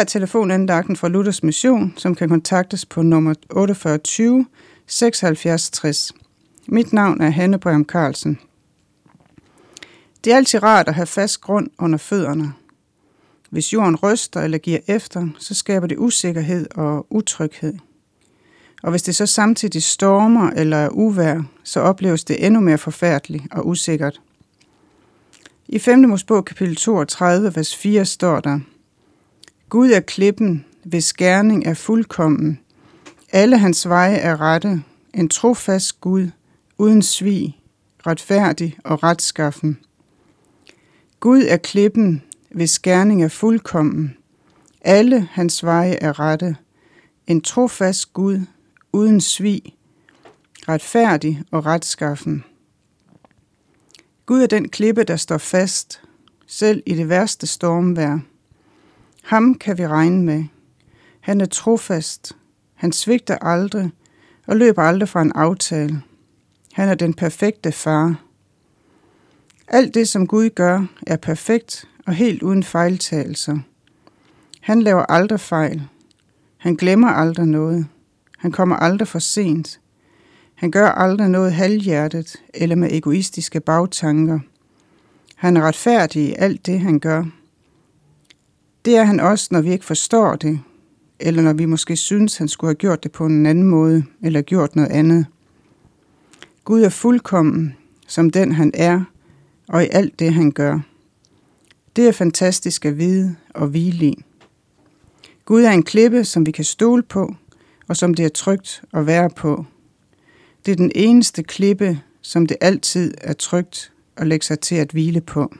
er telefonandagten fra Luthers Mission, som kan kontaktes på nummer 4820 76 60. Mit navn er Henneborg Karlsen. Det er altid rart at have fast grund under fødderne. Hvis jorden ryster eller giver efter, så skaber det usikkerhed og utryghed. Og hvis det så samtidig stormer eller er uvejr, så opleves det endnu mere forfærdeligt og usikkert. I 5. Mosebog kapitel 32, vers 4 står der: Gud er klippen, hvis gerning er fuldkommen. Alle hans veje er rette, en trofast Gud, uden svig, retfærdig og retskaffen. Gud er klippen, hvis gerning er fuldkommen. Alle hans veje er rette, en trofast Gud, uden svig, retfærdig og retskaffen. Gud er den klippe, der står fast, selv i det værste stormvejr. Ham kan vi regne med. Han er trofast. Han svigter aldrig og løber aldrig fra en aftale. Han er den perfekte far. Alt det, som Gud gør, er perfekt og helt uden fejltagelser. Han laver aldrig fejl. Han glemmer aldrig noget. Han kommer aldrig for sent. Han gør aldrig noget halvhjertet eller med egoistiske bagtanker. Han er retfærdig i alt det, han gør. Det er han også, når vi ikke forstår det, eller når vi måske synes, han skulle have gjort det på en anden måde, eller gjort noget andet. Gud er fuldkommen, som den han er, og i alt det, han gør. Det er fantastisk at vide og hvile i. Gud er en klippe, som vi kan stole på, og som det er trygt at være på. Det er den eneste klippe, som det altid er trygt at lægge sig til at hvile på.